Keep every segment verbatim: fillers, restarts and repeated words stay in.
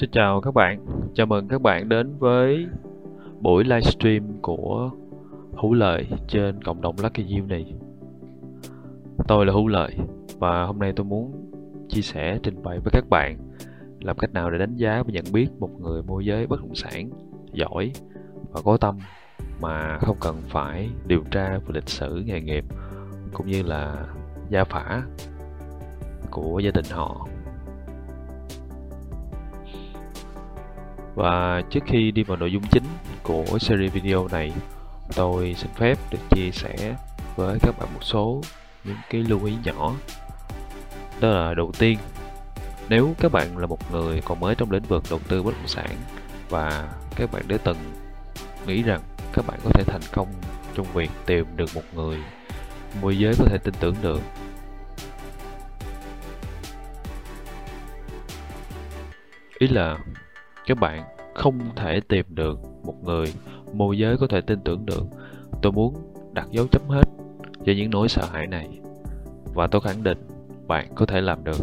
Xin chào các bạn, chào mừng các bạn đến với buổi livestream của Hữu Lợi trên cộng đồng LuckyUni. Tôi là Hữu Lợi và hôm nay tôi muốn chia sẻ, trình bày với các bạn làm cách nào để đánh giá và nhận biết một người môi giới bất động sản giỏi và có tâm mà không cần phải điều tra về lịch sử nghề nghiệp cũng như là gia phả của gia đình họ. Và trước khi đi vào nội dung chính của series video này, tôi xin phép được chia sẻ với các bạn một số những cái lưu ý nhỏ. Đó là, đầu tiên, nếu các bạn là một người còn mới trong lĩnh vực đầu tư bất động sản và các bạn đã từng nghĩ rằng các bạn có thể thành công trong việc tìm được một người môi giới có thể tin tưởng được, ý là các bạn không thể tìm được một người môi giới có thể tin tưởng được, tôi muốn đặt dấu chấm hết cho những nỗi sợ hãi này. Và tôi khẳng định bạn có thể làm được.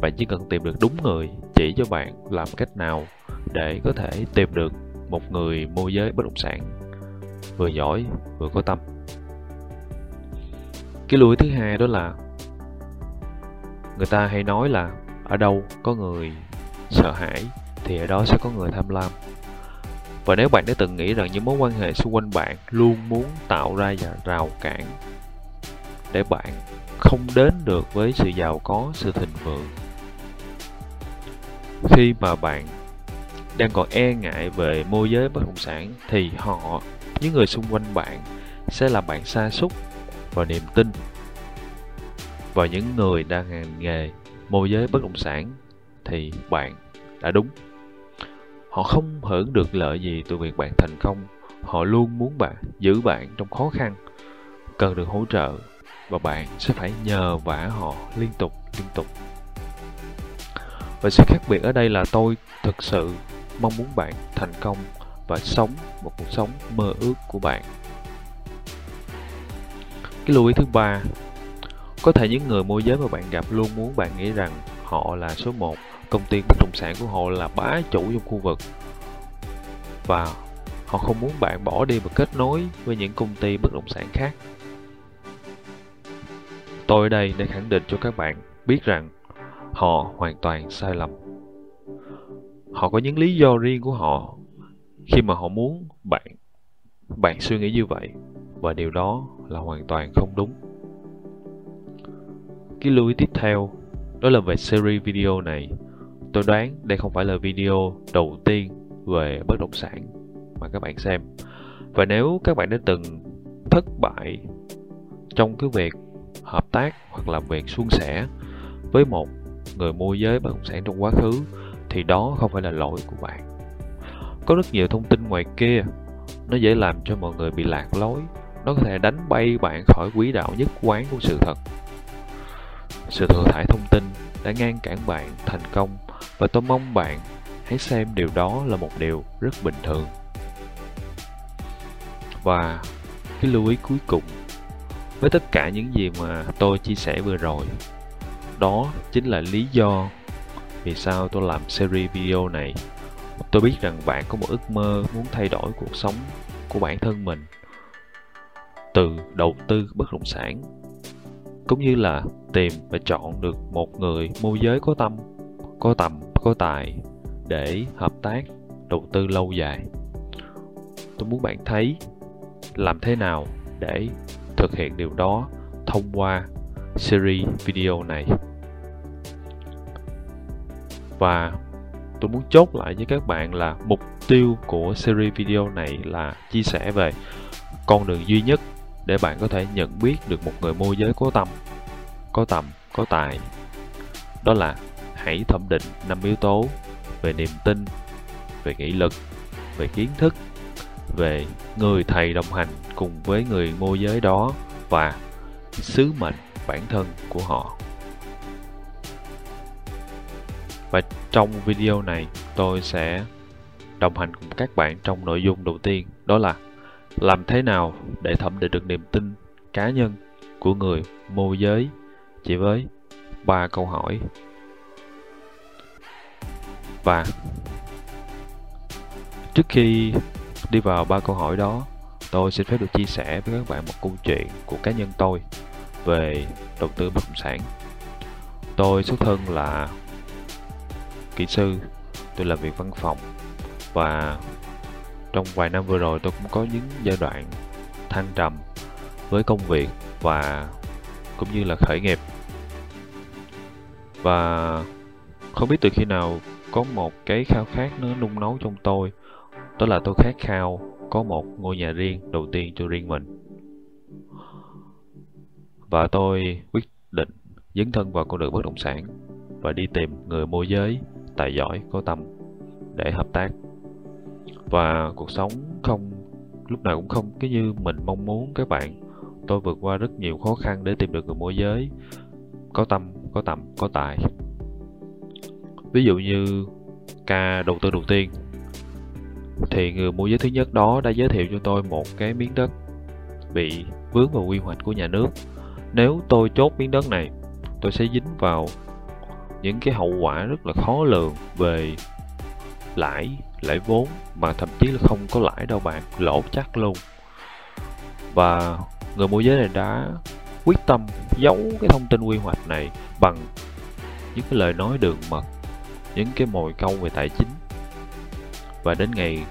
Bạn chỉ cần tìm được đúng người chỉ cho bạn làm cách nào để có thể tìm được một người môi giới bất động sản vừa giỏi vừa có tâm. Cái lưu ý thứ hai đó là người ta hay nói là ở đâu có người sợ hãi thì ở đó sẽ có người tham lam. Và nếu bạn đã từng nghĩ rằng những mối quan hệ xung quanh bạn luôn muốn tạo ra rào cản để bạn không đến được với sự giàu có, sự thịnh vượng, khi mà bạn đang còn e ngại về môi giới bất động sản thì họ, những người xung quanh bạn sẽ làm bạn sa sút và niềm tin vào những người đang hành nghề môi giới bất động sản thì bạn đã đúng. Họ không hưởng được lợi gì từ việc bạn thành công, họ luôn muốn bạn giữ bạn trong khó khăn, cần được hỗ trợ và bạn sẽ phải nhờ vả họ liên tục liên tục. Và sự khác biệt ở đây là tôi thực sự mong muốn bạn thành công và sống một cuộc sống mơ ước của bạn. Cái lưu ý thứ ba, có thể những người môi giới mà bạn gặp luôn muốn bạn nghĩ rằng họ là số một, công ty bất động sản của họ là bá chủ trong khu vực và họ không muốn bạn bỏ đi và kết nối với những công ty bất động sản khác. Tôi ở đây để khẳng định cho các bạn biết rằng họ hoàn toàn sai lầm. Họ có những lý do riêng của họ khi mà họ muốn bạn bạn suy nghĩ như vậy và điều đó là hoàn toàn không đúng. Cái lưu ý tiếp theo đó là về series video này. Tôi đoán đây không phải là video đầu tiên về bất động sản mà các bạn xem. Và nếu các bạn đã từng thất bại trong cái việc hợp tác hoặc làm việc suôn sẻ với một người môi giới bất động sản trong quá khứ thì đó không phải là lỗi của bạn. Có rất nhiều thông tin ngoài kia, nó dễ làm cho mọi người bị lạc lối, nó có thể đánh bay bạn khỏi quỹ đạo nhất quán của sự thật. Sự thừa thãi thông tin đã ngăn cản bạn thành công và tôi mong bạn hãy xem điều đó là một điều rất bình thường. Và cái lưu ý cuối cùng với tất cả những gì mà tôi chia sẻ vừa rồi, đó chính là lý do vì sao tôi làm series video này. Tôi biết rằng bạn có một ước mơ muốn thay đổi cuộc sống của bản thân mình từ đầu tư bất động sản, cũng như là tìm và chọn được một người môi giới có tâm, có tầm, có tài để hợp tác đầu tư lâu dài. Tôi muốn bạn thấy làm thế nào để thực hiện điều đó thông qua series video này. Và tôi muốn chốt lại với các bạn là mục tiêu của series video này là chia sẻ về con đường duy nhất để bạn có thể nhận biết được một người môi giới có tâm, có tầm, có tài. Đó là hãy thẩm định năm yếu tố về niềm tin, về nghị lực, về kiến thức, về người thầy đồng hành cùng với người môi giới đó và sứ mệnh bản thân của họ. Và trong video này tôi sẽ đồng hành cùng các bạn trong nội dung đầu tiên, đó là làm thế nào để thẩm định được niềm tin cá nhân của người môi giới chỉ với ba câu hỏi. vàng. Trước khi đi vào ba câu hỏi đó, tôi xin phép được chia sẻ với các bạn một câu chuyện của cá nhân tôi về đầu tư bất động sản. Tôi xuất thân là kỹ sư, tôi làm việc văn phòng và trong vài năm vừa rồi tôi cũng có những giai đoạn thăng trầm với công việc và cũng như là khởi nghiệp. Và không biết từ khi nào có một cái khao khát nó nung nấu trong tôi, đó là tôi khát khao có một ngôi nhà riêng đầu tiên cho riêng mình. Và tôi quyết định dấn thân vào con đường bất động sản và đi tìm người môi giới tài giỏi có tâm để hợp tác. Và cuộc sống không lúc nào cũng không cứ như mình mong muốn các bạn. Tôi vượt qua rất nhiều khó khăn để tìm được người môi giới có tâm, có tầm, có tài. Ví dụ như ca đầu tư đầu tiên thì người môi giới thứ nhất đó đã giới thiệu cho tôi một cái miếng đất bị vướng vào quy hoạch của nhà nước. Nếu tôi chốt miếng đất này, tôi sẽ dính vào những cái hậu quả rất là khó lường về lãi, lãi vốn, mà thậm chí là không có lãi đâu bạn, lỗ chắc luôn. Và người môi giới này đã quyết tâm giấu cái thông tin quy hoạch này bằng những cái lời nói đường mật, những cái mồi câu về tài chính. Và đến ngày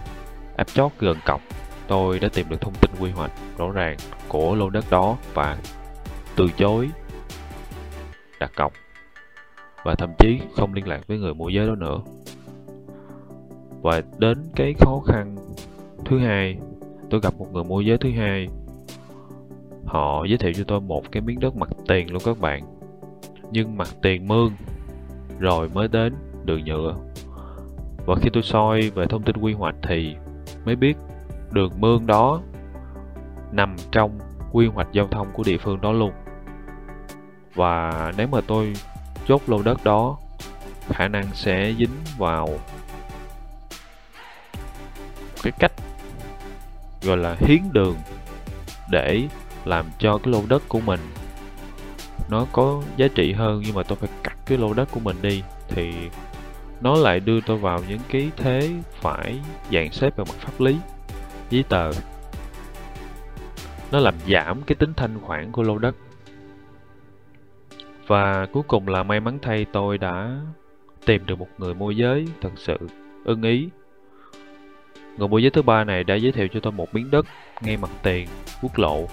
áp chót gần cọc, tôi đã tìm được thông tin quy hoạch rõ ràng của lô đất đó và từ chối đặt cọc, và thậm chí không liên lạc với người môi giới đó nữa. Và đến cái khó khăn thứ hai, tôi gặp một người môi giới thứ hai. Họ giới thiệu cho tôi một cái miếng đất mặt tiền luôn các bạn, nhưng mặt tiền mương, rồi mới đến đường nhựa. Và khi tôi soi về thông tin quy hoạch thì mới biết đường mương đó nằm trong quy hoạch giao thông của địa phương đó luôn. Và nếu mà tôi chốt lô đất đó, khả năng sẽ dính vào cái cách gọi là hiến đường để làm cho cái lô đất của mình nó có giá trị hơn, nhưng mà tôi phải cắt cái lô đất của mình đi thì nó lại đưa tôi vào những cái thế phải dàn xếp về mặt pháp lý, giấy tờ. Nó làm giảm cái tính thanh khoản của lô đất. Và cuối cùng là may mắn thay, tôi đã tìm được một người môi giới thật sự ưng ý. Người môi giới thứ ba này đã giới thiệu cho tôi một miếng đất ngay mặt tiền quốc lộ,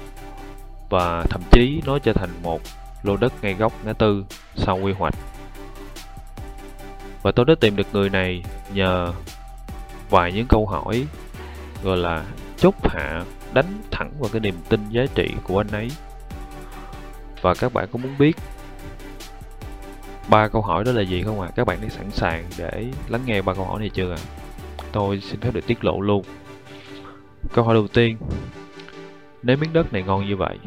và thậm chí nó trở thành một lô đất ngay góc ngã tư sau quy hoạch. Và tôi đã tìm được người này nhờ vài những câu hỏi gọi là chốt hạ, đánh thẳng vào cái niềm tin giá trị của anh ấy. Và các bạn có muốn biết ba câu hỏi đó là gì không ạ? À? Các bạn đã sẵn sàng để lắng nghe ba câu hỏi này chưa ạ? À? Tôi xin phép được tiết lộ luôn. Câu hỏi đầu tiên: nếu miếng đất này ngon như vậy,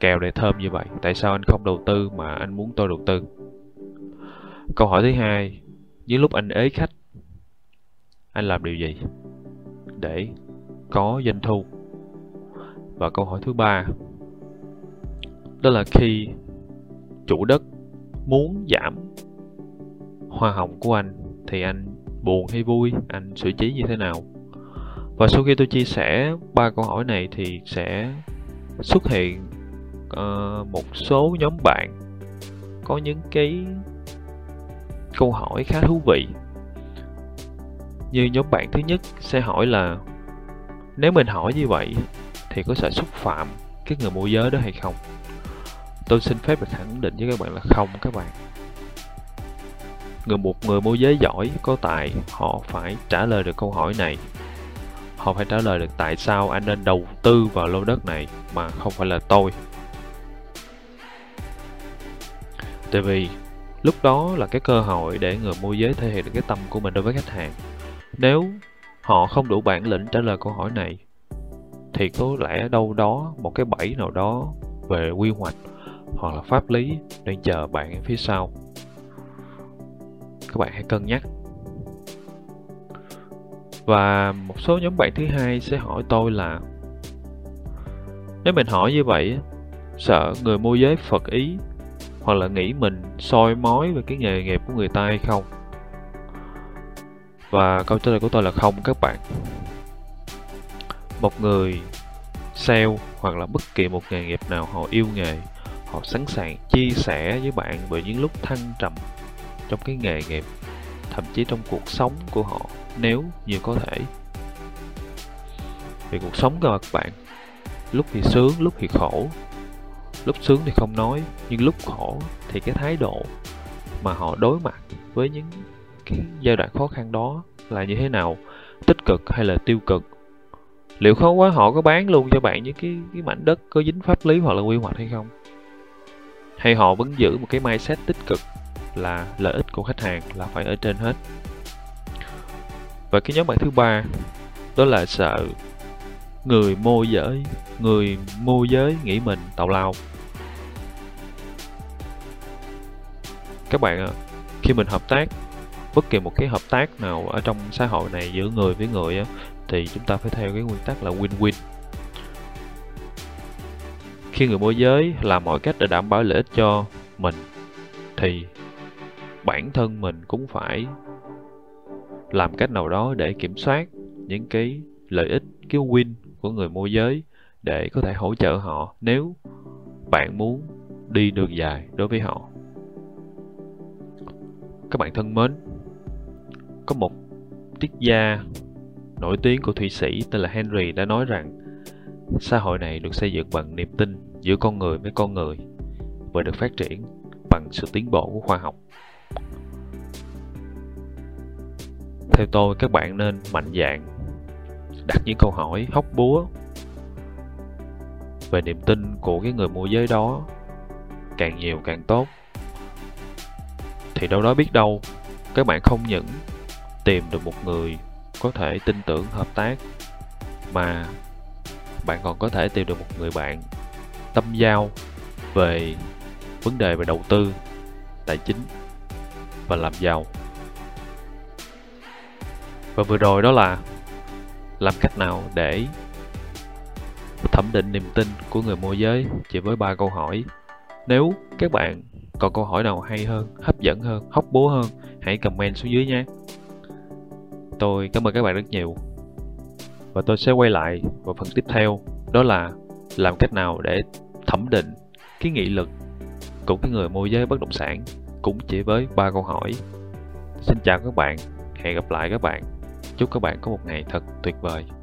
kèo này thơm như vậy, tại sao anh không đầu tư mà anh muốn tôi đầu tư? Câu hỏi thứ hai: những lúc anh ế khách, anh làm điều gì để có doanh thu? Và câu hỏi thứ ba, đó là khi chủ đất muốn giảm hoa hồng của anh thì anh buồn hay vui, anh xử trí như thế nào? Và sau khi tôi chia sẻ ba câu hỏi này thì sẽ xuất hiện uh, một số nhóm bạn có những cái câu hỏi khá thú vị. Như nhóm bạn thứ nhất sẽ hỏi là nếu mình hỏi như vậy thì có sợ xúc phạm cái người môi giới đó hay không? Tôi xin phép được khẳng định với các bạn là không các bạn. Người một người môi giới giỏi, có tài, họ phải trả lời được câu hỏi này. Họ phải trả lời được tại sao anh nên đầu tư vào lô đất này mà không phải là tôi. Tại vì lúc đó là cái cơ hội để người môi giới thể hiện được cái tâm của mình đối với khách hàng. Nếu họ không đủ bản lĩnh trả lời câu hỏi này thì có lẽ đâu đó một cái bẫy nào đó về quy hoạch hoặc là pháp lý đang chờ bạn ở phía sau. Các bạn hãy cân nhắc. Và một số nhóm bạn thứ hai sẽ hỏi tôi là nếu mình hỏi như vậy, sợ người môi giới phật ý hoặc là nghĩ mình soi mói về cái nghề nghiệp của người ta hay không? Và câu trả lời của tôi là không các bạn. Một người sale hoặc là bất kỳ một nghề nghiệp nào họ yêu nghề, họ sẵn sàng chia sẻ với bạn về những lúc thăng trầm trong cái nghề nghiệp, thậm chí trong cuộc sống của họ nếu như có thể. Vì cuộc sống các bạn, lúc thì sướng, lúc thì khổ. Lúc sướng thì không nói, nhưng lúc khổ thì cái thái độ mà họ đối mặt với những cái giai đoạn khó khăn đó là như thế nào, tích cực hay là tiêu cực. Liệu khó quá họ có bán luôn cho bạn những cái, cái mảnh đất có dính pháp lý hoặc là quy hoạch hay không? Hay họ vẫn giữ một cái mindset tích cực là lợi ích của khách hàng là phải ở trên hết. Và cái nhóm bạn thứ ba đó là sợ người môi giới, người môi giới nghĩ mình tào lao. Các bạn ạ, khi mình hợp tác, bất kỳ một cái hợp tác nào ở trong xã hội này giữa người với người thì chúng ta phải theo cái nguyên tắc là win-win. Khi người môi giới làm mọi cách để đảm bảo lợi ích cho mình thì bản thân mình cũng phải làm cách nào đó để kiểm soát những cái lợi ích, cái win của người môi giới để có thể hỗ trợ họ nếu bạn muốn đi đường dài đối với họ. Các bạn thân mến, có một triết gia nổi tiếng của Thụy Sĩ tên là Henry đã nói rằng xã hội này được xây dựng bằng niềm tin giữa con người với con người và được phát triển bằng sự tiến bộ của khoa học. Theo tôi, các bạn nên mạnh dạn đặt những câu hỏi hóc búa về niềm tin của cái người môi giới đó, càng nhiều càng tốt. Thì đâu đó biết đâu các bạn không những tìm được một người có thể tin tưởng hợp tác mà bạn còn có thể tìm được một người bạn tâm giao về vấn đề về đầu tư, tài chính và làm giàu. Và vừa rồi đó là làm cách nào để thẩm định niềm tin của người môi giới chỉ với ba câu hỏi. Nếu các bạn còn câu hỏi nào hay hơn, hấp dẫn hơn, hóc búa hơn, hãy comment xuống dưới nhé. Tôi cảm ơn các bạn rất nhiều. Và tôi sẽ quay lại vào phần tiếp theo, đó là làm cách nào để thẩm định cái nghị lực của cái người môi giới bất động sản cũng chỉ với ba câu hỏi. Xin chào các bạn, hẹn gặp lại các bạn. Chúc các bạn có một ngày thật tuyệt vời.